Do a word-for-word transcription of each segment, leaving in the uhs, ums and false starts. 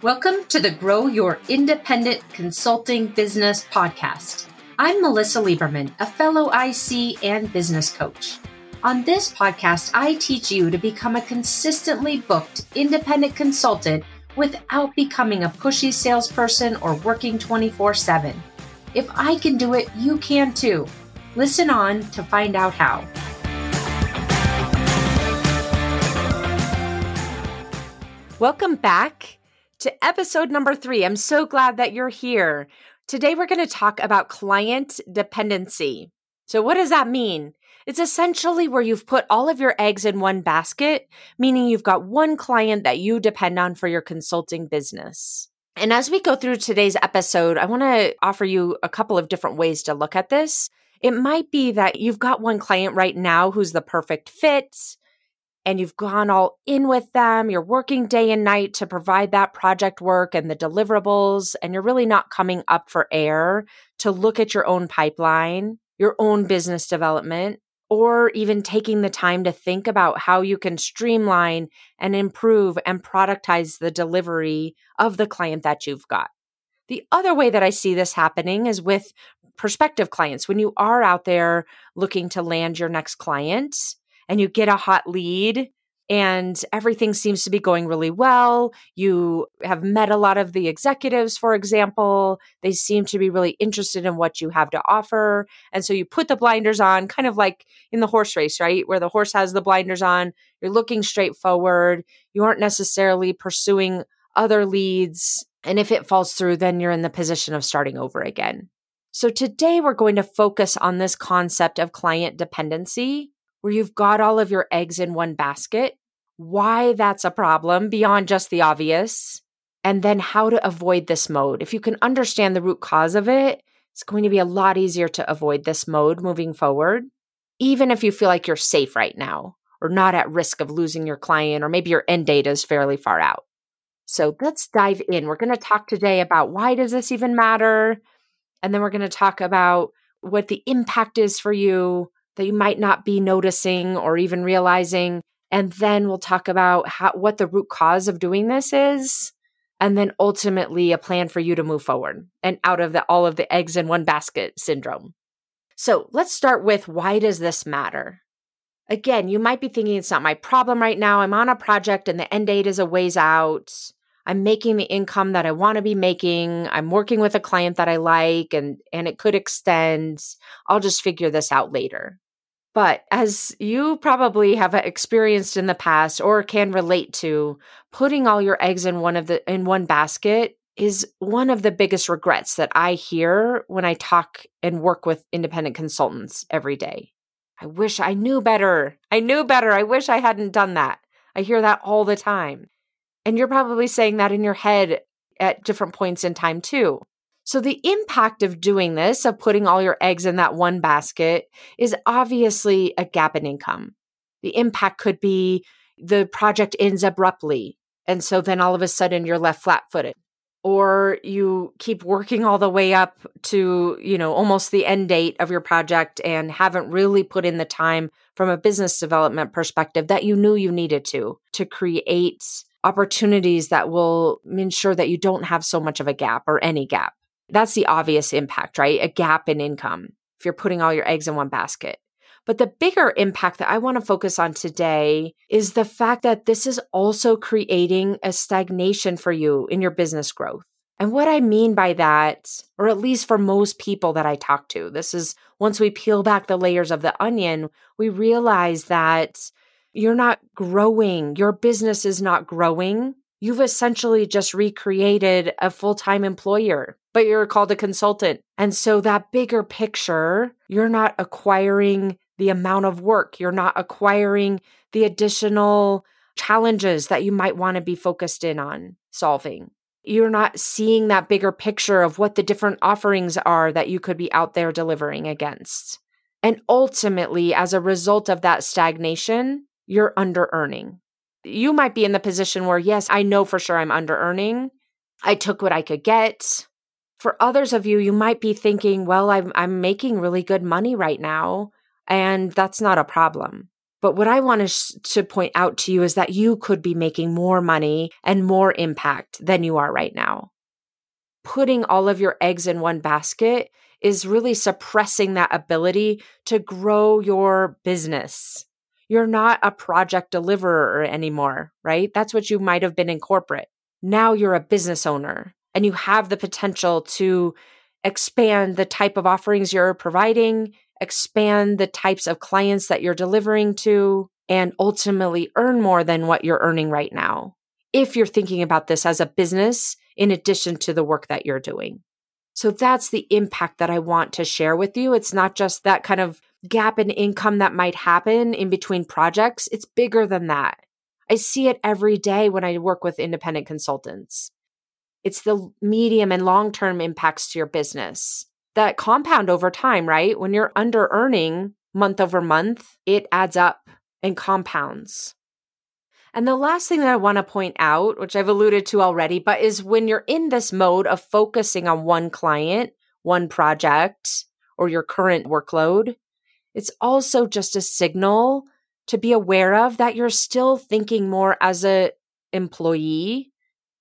Welcome to the Grow Your Independent Consulting Business Podcast. I'm Melissa Lieberman, a fellow I C and business coach. On this podcast, I teach you to become a consistently booked independent consultant without becoming a pushy salesperson or working twenty-four seven. If I can do it, you can too. Listen on to find out how. Welcome back to episode number three. I'm so glad that you're here. Today, we're going to talk about client dependency. So what does that mean? It's essentially where you've put all of your eggs in one basket, meaning you've got one client that you depend on for your consulting business. And as we go through today's episode, I want to offer you a couple of different ways to look at this. It might be that you've got one client right now who's the perfect fit, and you've gone all in with them. You're working day and night to provide that project work and the deliverables, and you're really not coming up for air to look at your own pipeline, your own business development, or even taking the time to think about how you can streamline and improve and productize the delivery of the client that you've got. The other way that I see this happening is with prospective clients. When you are out there looking to land your next client, and you get a hot lead and everything seems to be going really well. You have met a lot of the executives, for example. They seem to be really interested in what you have to offer. And so you put the blinders on, kind of like in the horse race, right? Where the horse has the blinders on. You're looking straight forward. You aren't necessarily pursuing other leads. And if it falls through, then you're in the position of starting over again. So today we're going to focus on this concept of client dependency, where you've got all of your eggs in one basket, why that's a problem beyond just the obvious, and then how to avoid this mode. If you can understand the root cause of it, it's going to be a lot easier to avoid this mode moving forward, even if you feel like you're safe right now or not at risk of losing your client, or maybe your end date is fairly far out. So let's dive in. We're going to talk today about why does this even matter? And then we're going to talk about what the impact is for you that you might not be noticing or even realizing. And then we'll talk about how, what the root cause of doing this is, and then ultimately a plan for you to move forward and out of the, all of the eggs in one basket syndrome. So let's start with, why does this matter? Again, you might be thinking it's not my problem right now. I'm on a project and the end date is a ways out. I'm making the income that I want to be making. I'm working with a client that I like, and, and it could extend. I'll just figure this out later. But as you probably have experienced in the past or can relate to, putting all your eggs in one of the in one basket is one of the biggest regrets that I hear when I talk and work with independent consultants every day. I wish I knew better. I knew better. I wish I hadn't done that. I hear that all the time. And you're probably saying that in your head at different points in time too. So the impact of doing this, of putting all your eggs in that one basket, is obviously a gap in income. The impact could be the project ends abruptly, and so then all of a sudden you're left flat-footed, or you keep working all the way up to, you know, almost the end date of your project and haven't really put in the time from a business development perspective that you knew you needed to, to create opportunities that will ensure that you don't have so much of a gap or any gap. That's the obvious impact, right? A gap in income if you're putting all your eggs in one basket. But the bigger impact that I want to focus on today is the fact that this is also creating a stagnation for you in your business growth. And what I mean by that, or at least for most people that I talk to, this is once we peel back the layers of the onion, we realize that you're not growing. Your business is not growing. You've essentially just recreated a full-time employer, but you're called a consultant. And so that bigger picture, you're not acquiring the amount of work. You're not acquiring the additional challenges that you might want to be focused in on solving. You're not seeing that bigger picture of what the different offerings are that you could be out there delivering against. And ultimately, as a result of that stagnation, you're under-earning. You might be in the position where, yes, I know for sure I'm under-earning. I took what I could get. For others of you, you might be thinking, well, I'm, I'm making really good money right now, and that's not a problem. But what I want to, sh- to point out to you is that you could be making more money and more impact than you are right now. Putting all of your eggs in one basket is really suppressing that ability to grow your business. You're not a project deliverer anymore, right? That's what you might have been in corporate. Now you're a business owner and you have the potential to expand the type of offerings you're providing, expand the types of clients that you're delivering to, and ultimately earn more than what you're earning right now, if you're thinking about this as a business in addition to the work that you're doing. So that's the impact that I want to share with you. It's not just that kind of gap in income that might happen in between projects. It's bigger than that. I see it every day when I work with independent consultants. It's the medium and long-term impacts to your business that compound over time, right? When you're under earning month over month, it adds up and compounds. And the last thing that I want to point out, which I've alluded to already, but is when you're in this mode of focusing on one client, one project, or your current workload, it's also just a signal to be aware of that you're still thinking more as an employee.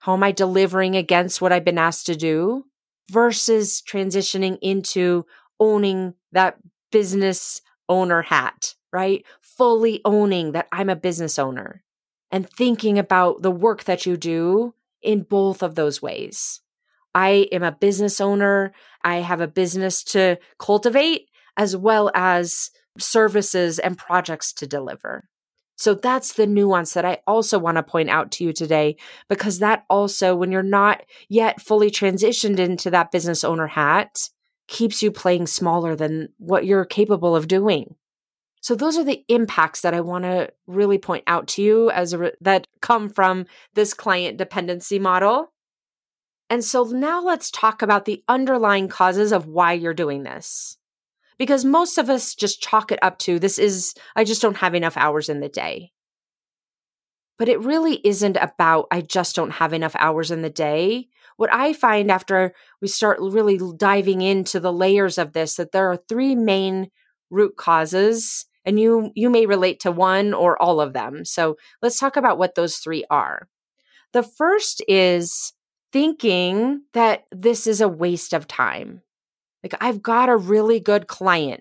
How am I delivering against what I've been asked to do versus transitioning into owning that business owner hat, right? Fully owning that I'm a business owner and thinking about the work that you do in both of those ways. I am a business owner. I have a business to cultivate as well as services and projects to deliver. So that's the nuance that I also want to point out to you today, because that also, when you're not yet fully transitioned into that business owner hat, keeps you playing smaller than what you're capable of doing. So those are the impacts that I want to really point out to you as a re- that come from this client dependency model. And so now let's talk about the underlying causes of why you're doing this. Because most of us just chalk it up to, this is, I just don't have enough hours in the day. But it really isn't about, I just don't have enough hours in the day. What I find after we start really diving into the layers of this, that there are three main root causes, and you, you may relate to one or all of them. So let's talk about what those three are. The first is thinking that this is a waste of time. Like, I've got a really good client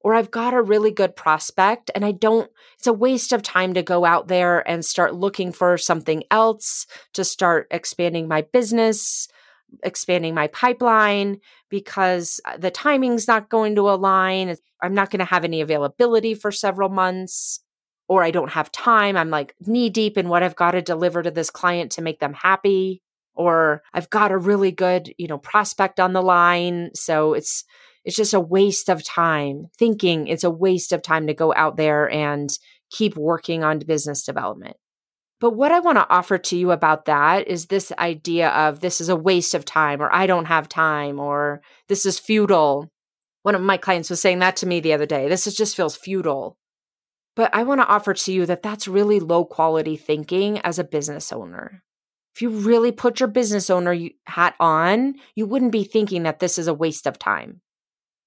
or I've got a really good prospect and I don't, it's a waste of time to go out there and start looking for something else, to start expanding my business, expanding my pipeline, because the timing's not going to align. I'm not going to have any availability for several months, or I don't have time. I'm like knee deep in what I've got to deliver to this client to make them happy. Or I've got a really good, you know, prospect on the line. So it's it's just a waste of time, thinking it's a waste of time to go out there and keep working on business development. But what I want to offer to you about that is this idea of this is a waste of time, or I don't have time, or this is futile. One of my clients was saying that to me the other day. This is, just feels futile. But I want to offer to you that that's really low quality thinking as a business owner. If you really put your business owner hat on, you wouldn't be thinking that this is a waste of time.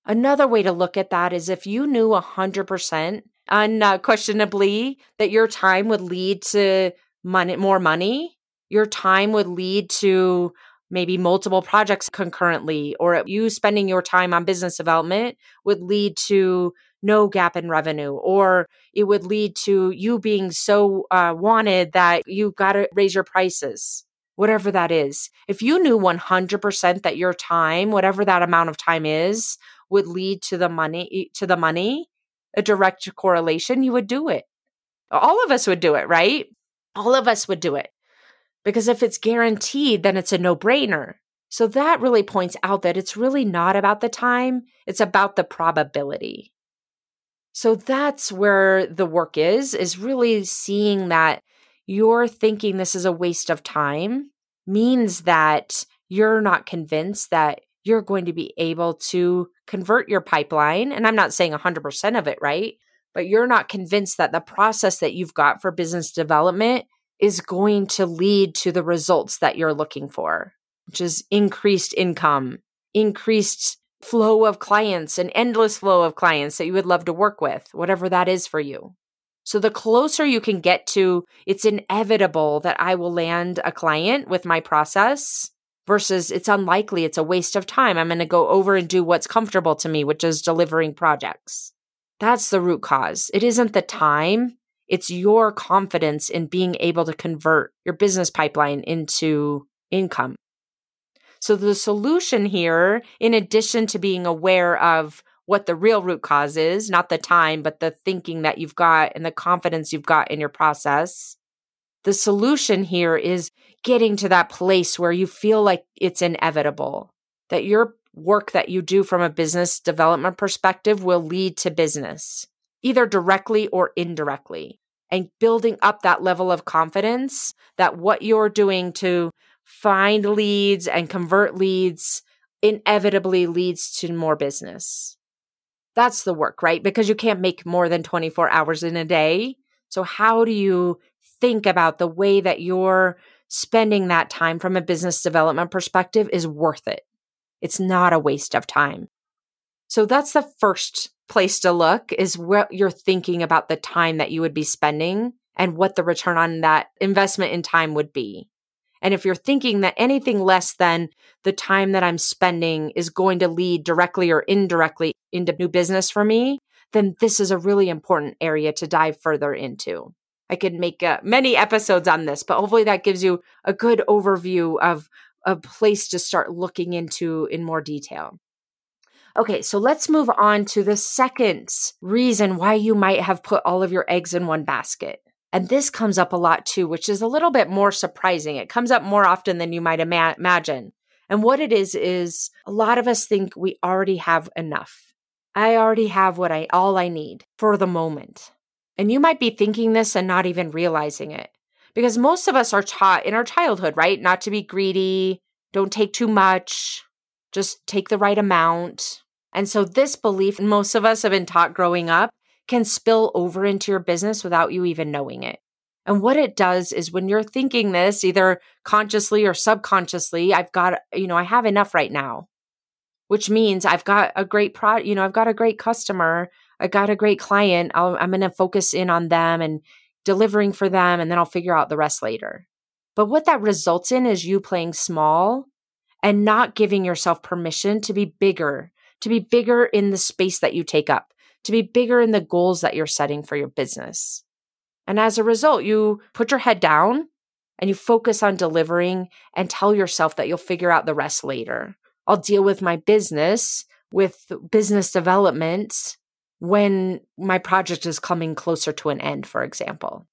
Another way to look at that is if you knew one hundred percent unquestionably that your time would lead to money, more money, your time would lead to maybe multiple projects concurrently, or you spending your time on business development would lead to no gap in revenue, or it would lead to you being so uh, wanted that you got to raise your prices, whatever that is. If you knew one hundred percent that your time, whatever that amount of time is, would lead to the money, to the money, a direct correlation, you would do it. All of us would do it, right? All of us would do it. Because if it's guaranteed, then it's a no-brainer. So that really points out that it's really not about the time, it's about the probability. So that's where the work is, is really seeing that you're thinking this is a waste of time means that you're not convinced that you're going to be able to convert your pipeline. And I'm not saying one hundred percent of it, right? But you're not convinced that the process that you've got for business development is going to lead to the results that you're looking for, which is increased income, increased flow of clients, an endless flow of clients that you would love to work with, whatever that is for you. So the closer you can get to, it's inevitable that I will land a client with my process versus it's unlikely, it's a waste of time. I'm going to go over and do what's comfortable to me, which is delivering projects. That's the root cause. It isn't the time. It's your confidence in being able to convert your business pipeline into income. So the solution here, in addition to being aware of what the real root cause is, not the time, but the thinking that you've got and the confidence you've got in your process, the solution here is getting to that place where you feel like it's inevitable, that your work that you do from a business development perspective will lead to business, either directly or indirectly, and building up that level of confidence that what you're doing to find leads and convert leads inevitably leads to more business. That's the work, right? Because you can't make more than twenty-four hours in a day. So how do you think about the way that you're spending that time from a business development perspective is worth it? It's not a waste of time. So that's the first place to look, is what you're thinking about the time that you would be spending and what the return on that investment in time would be. And if you're thinking that anything less than the time that I'm spending is going to lead directly or indirectly into new business for me, then this is a really important area to dive further into. I could make uh, many episodes on this, but hopefully that gives you a good overview of a place to start looking into in more detail. Okay, so let's move on to the second reason why you might have put all of your eggs in one basket. And this comes up a lot too, which is a little bit more surprising. It comes up more often than you might ima- imagine. And what it is, is a lot of us think we already have enough. I already have what I all I need for the moment. And you might be thinking this and not even realizing it, because most of us are taught in our childhood, right? Not to be greedy, don't take too much, just take the right amount. And so this belief most of us have been taught growing up can spill over into your business without you even knowing it. And what it does is when you're thinking this, either consciously or subconsciously, I've got, you know, I have enough right now, which means I've got a great pro, you know, I've got a great customer, I got a great client, I'll, I'm going to focus in on them and delivering for them, and then I'll figure out the rest later. But what that results in is you playing small and not giving yourself permission to be bigger, to be bigger in the space that you take up, to be bigger in the goals that you're setting for your business. And as a result, you put your head down and you focus on delivering and tell yourself that you'll figure out the rest later. I'll deal with my business, with business development, when my project is coming closer to an end, for example.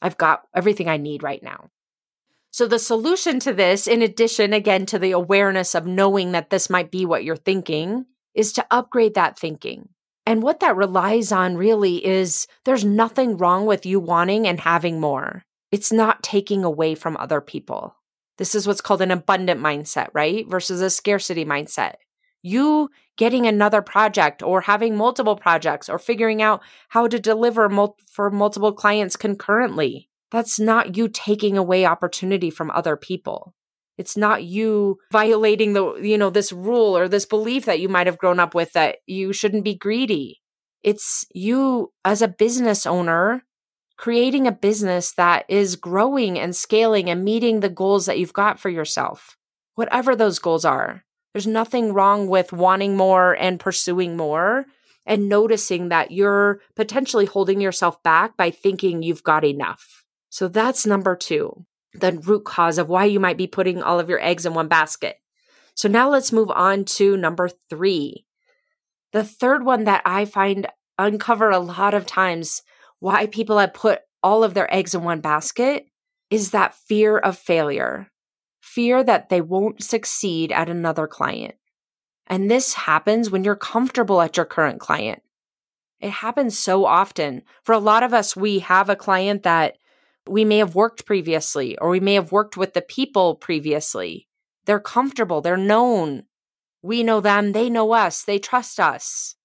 I've got everything I need right now. So the solution to this, in addition, again, to the awareness of knowing that this might be what you're thinking, is to upgrade that thinking. And what that relies on really is there's nothing wrong with you wanting and having more. It's not taking away from other people. This is what's called an abundant mindset, right? Versus a scarcity mindset. You getting another project or having multiple projects or figuring out how to deliver mul- for multiple clients concurrently. That's not you taking away opportunity from other people. It's not you violating the, you know, this rule or this belief that you might have grown up with that you shouldn't be greedy. It's you as a business owner creating a business that is growing and scaling and meeting the goals that you've got for yourself, whatever those goals are. There's nothing wrong with wanting more and pursuing more and noticing that you're potentially holding yourself back by thinking you've got enough. So that's number two, the root cause of why you might be putting all of your eggs in one basket. So now let's move on to number three. The third one that I find uncover a lot of times why people have put all of their eggs in one basket is that fear of failure, fear that they won't succeed at another client. And this happens when you're comfortable at your current client. It happens so often. For a lot of us, we have a client that we may have worked previously, or we may have worked with the people previously. They're comfortable. They're known. We know them. They know us. They trust us.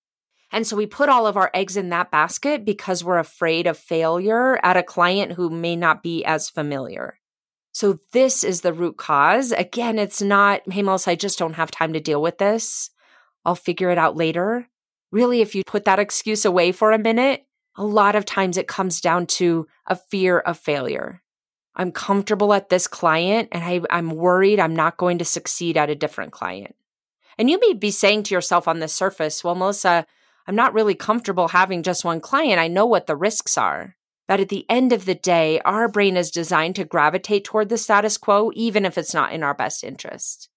And so we put all of our eggs in that basket because we're afraid of failure at a client who may not be as familiar. So this is the root cause. Again, it's not, hey, Melissa, I just don't have time to deal with this. I'll figure it out later. Really, if you put that excuse away for a minute, a lot of times it comes down to a fear of failure. I'm comfortable at this client and I, I'm worried I'm not going to succeed at a different client. And you may be saying to yourself on the surface, well, Melissa, I'm not really comfortable having just one client. I know what the risks are. But at the end of the day, our brain is designed to gravitate toward the status quo, even if it's not in our best interest.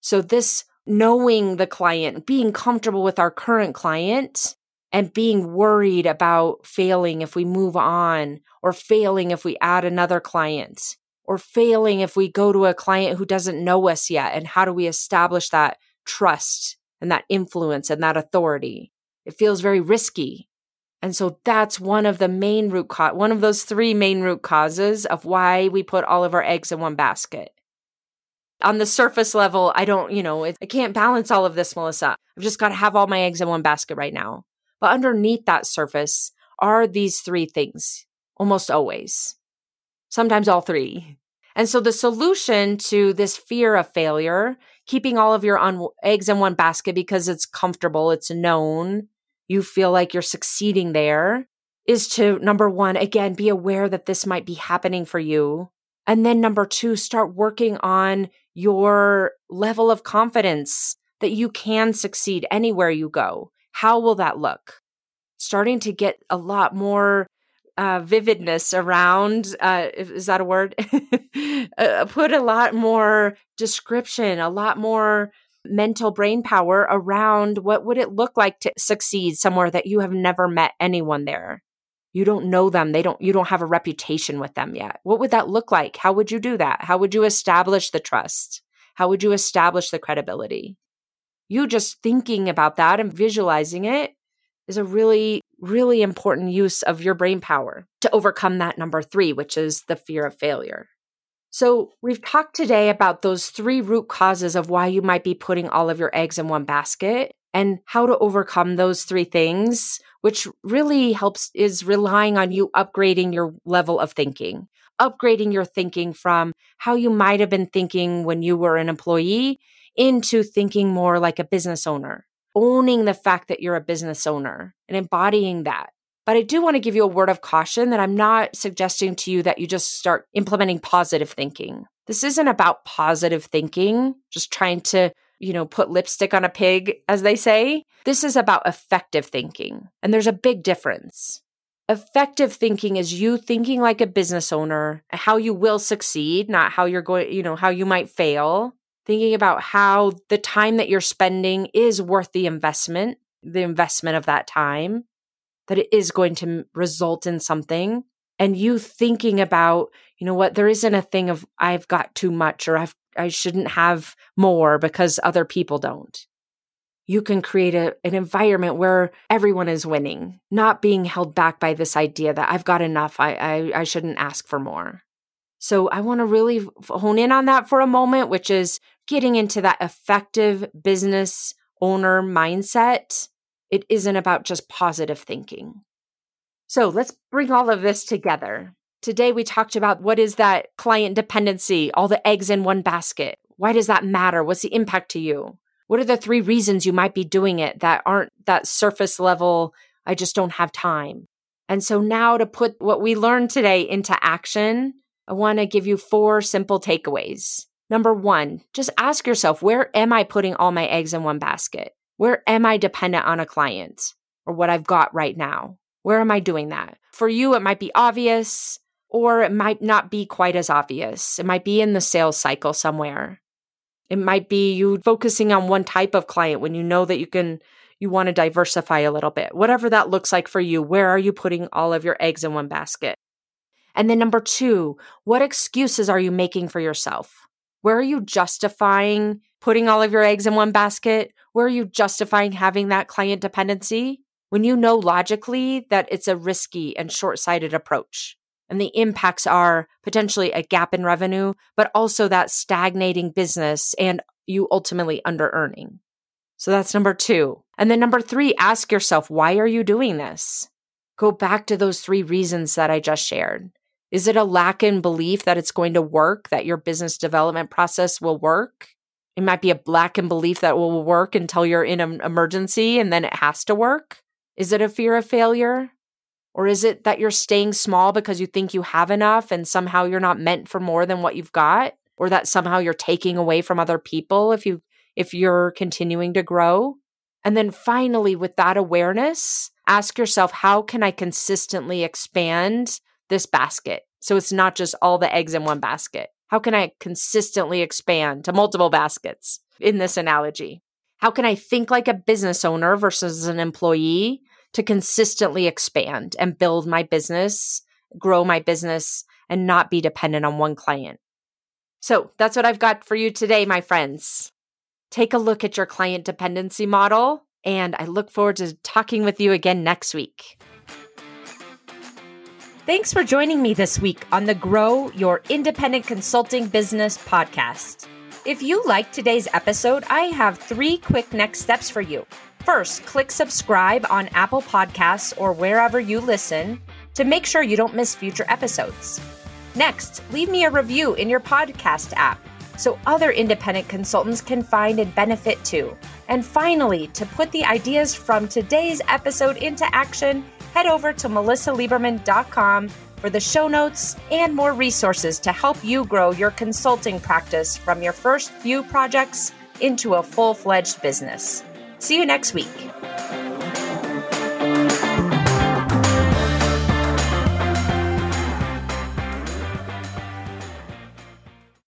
So this knowing the client, being comfortable with our current client, and being worried about failing if we move on, or failing if we add another client, or failing if we go to a client who doesn't know us yet, and how do we establish that trust and that influence and that authority? It feels very risky. And so that's one of the main root cause, one of those three main root causes of why we put all of our eggs in one basket. On the surface level, I don't, you know, it, I can't balance all of this, Melissa. I've just got to have all my eggs in one basket right now. But underneath that surface are these three things, almost always, sometimes all three. And so the solution to this fear of failure, keeping all of your un- eggs in one basket because it's comfortable, it's known, you feel like you're succeeding there, is to, number one, again, be aware that this might be happening for you. And then number two, start working on your level of confidence that you can succeed anywhere you go. How will that look? Starting to get a lot more uh, vividness around, uh, is that a word? uh, put a lot more description, a lot more mental brain power around what would it look like to succeed somewhere that you have never met anyone there. You don't know them. They don't, you don't have a reputation with them yet. What would that look like? How would you do that? How would you establish the trust? How would you establish the credibility? You just thinking about that and visualizing it is a really, really important use of your brain power to overcome that number three, which is the fear of failure. So we've talked today about those three root causes of why you might be putting all of your eggs in one basket and how to overcome those three things, which really helps is relying on you upgrading your level of thinking, upgrading your thinking from how you might have been thinking when you were an employee into thinking more like a business owner, owning the fact that you're a business owner and embodying that. But I do want to give you a word of caution that I'm not suggesting to you that you just start implementing positive thinking. This isn't about positive thinking, just trying to, you know, put lipstick on a pig, as they say. This is about effective thinking. And there's a big difference. Effective thinking is you thinking like a business owner, how you will succeed, not how you're going, you know, how you might fail. Thinking about how the time that you're spending is worth the investment, the investment of that time, that it is going to result in something. And you thinking about, you know what, there isn't a thing of I've got too much or I've, I shouldn't have more because other people don't. You can create a, an environment where everyone is winning, not being held back by this idea that I've got enough, I, I, I shouldn't ask for more. So I want to really hone in on that for a moment, which is getting into that effective business owner mindset. It isn't about just positive thinking. So let's bring all of this together. Today, we talked about what is that client dependency, all the eggs in one basket. Why does that matter? What's the impact to you? What are the three reasons you might be doing it that aren't that surface level, I just don't have time? And so now to put what we learned today into action, I want to give you four simple takeaways. Number one, just ask yourself, where am I putting all my eggs in one basket? Where am I dependent on a client or what I've got right now? Where am I doing that? For you, it might be obvious, or it might not be quite as obvious. It might be in the sales cycle somewhere. It might be you focusing on one type of client when you know that you can, you want to diversify a little bit. Whatever that looks like for you, where are you putting all of your eggs in one basket? And then number two, what excuses are you making for yourself? Where are you justifying putting all of your eggs in one basket? Where are you justifying having that client dependency when you know logically that it's a risky and short-sighted approach? And the impacts are potentially a gap in revenue, but also that stagnating business and you ultimately under-earning. So that's number two. And then number three, ask yourself, why are you doing this? Go back to those three reasons that I just shared. Is it a lack in belief that it's going to work, that your business development process will work? It might be a lack in belief that it will work until you're in an emergency and then it has to work. Is it a fear of failure? Or is it that you're staying small because you think you have enough and somehow you're not meant for more than what you've got? Or that somehow you're taking away from other people if you if you're continuing to grow? And then finally, with that awareness, ask yourself, how can I consistently expand this basket? So it's not just all the eggs in one basket. How can I consistently expand to multiple baskets in this analogy? How can I think like a business owner versus an employee to consistently expand and build my business, grow my business, and not be dependent on one client? So that's what I've got for you today, my friends. Take a look at your client dependency model, and I look forward to talking with you again next week. Thanks for joining me this week on the Grow Your Independent Consulting Business podcast. If you liked today's episode, I have three quick next steps for you. First, click subscribe on Apple Podcasts or wherever you listen to make sure you don't miss future episodes. Next, leave me a review in your podcast app so other independent consultants can find and benefit too. And finally, to put the ideas from today's episode into action, head over to melissa lieberman dot com for the show notes and more resources to help you grow your consulting practice from your first few projects into a full-fledged business. See you next week.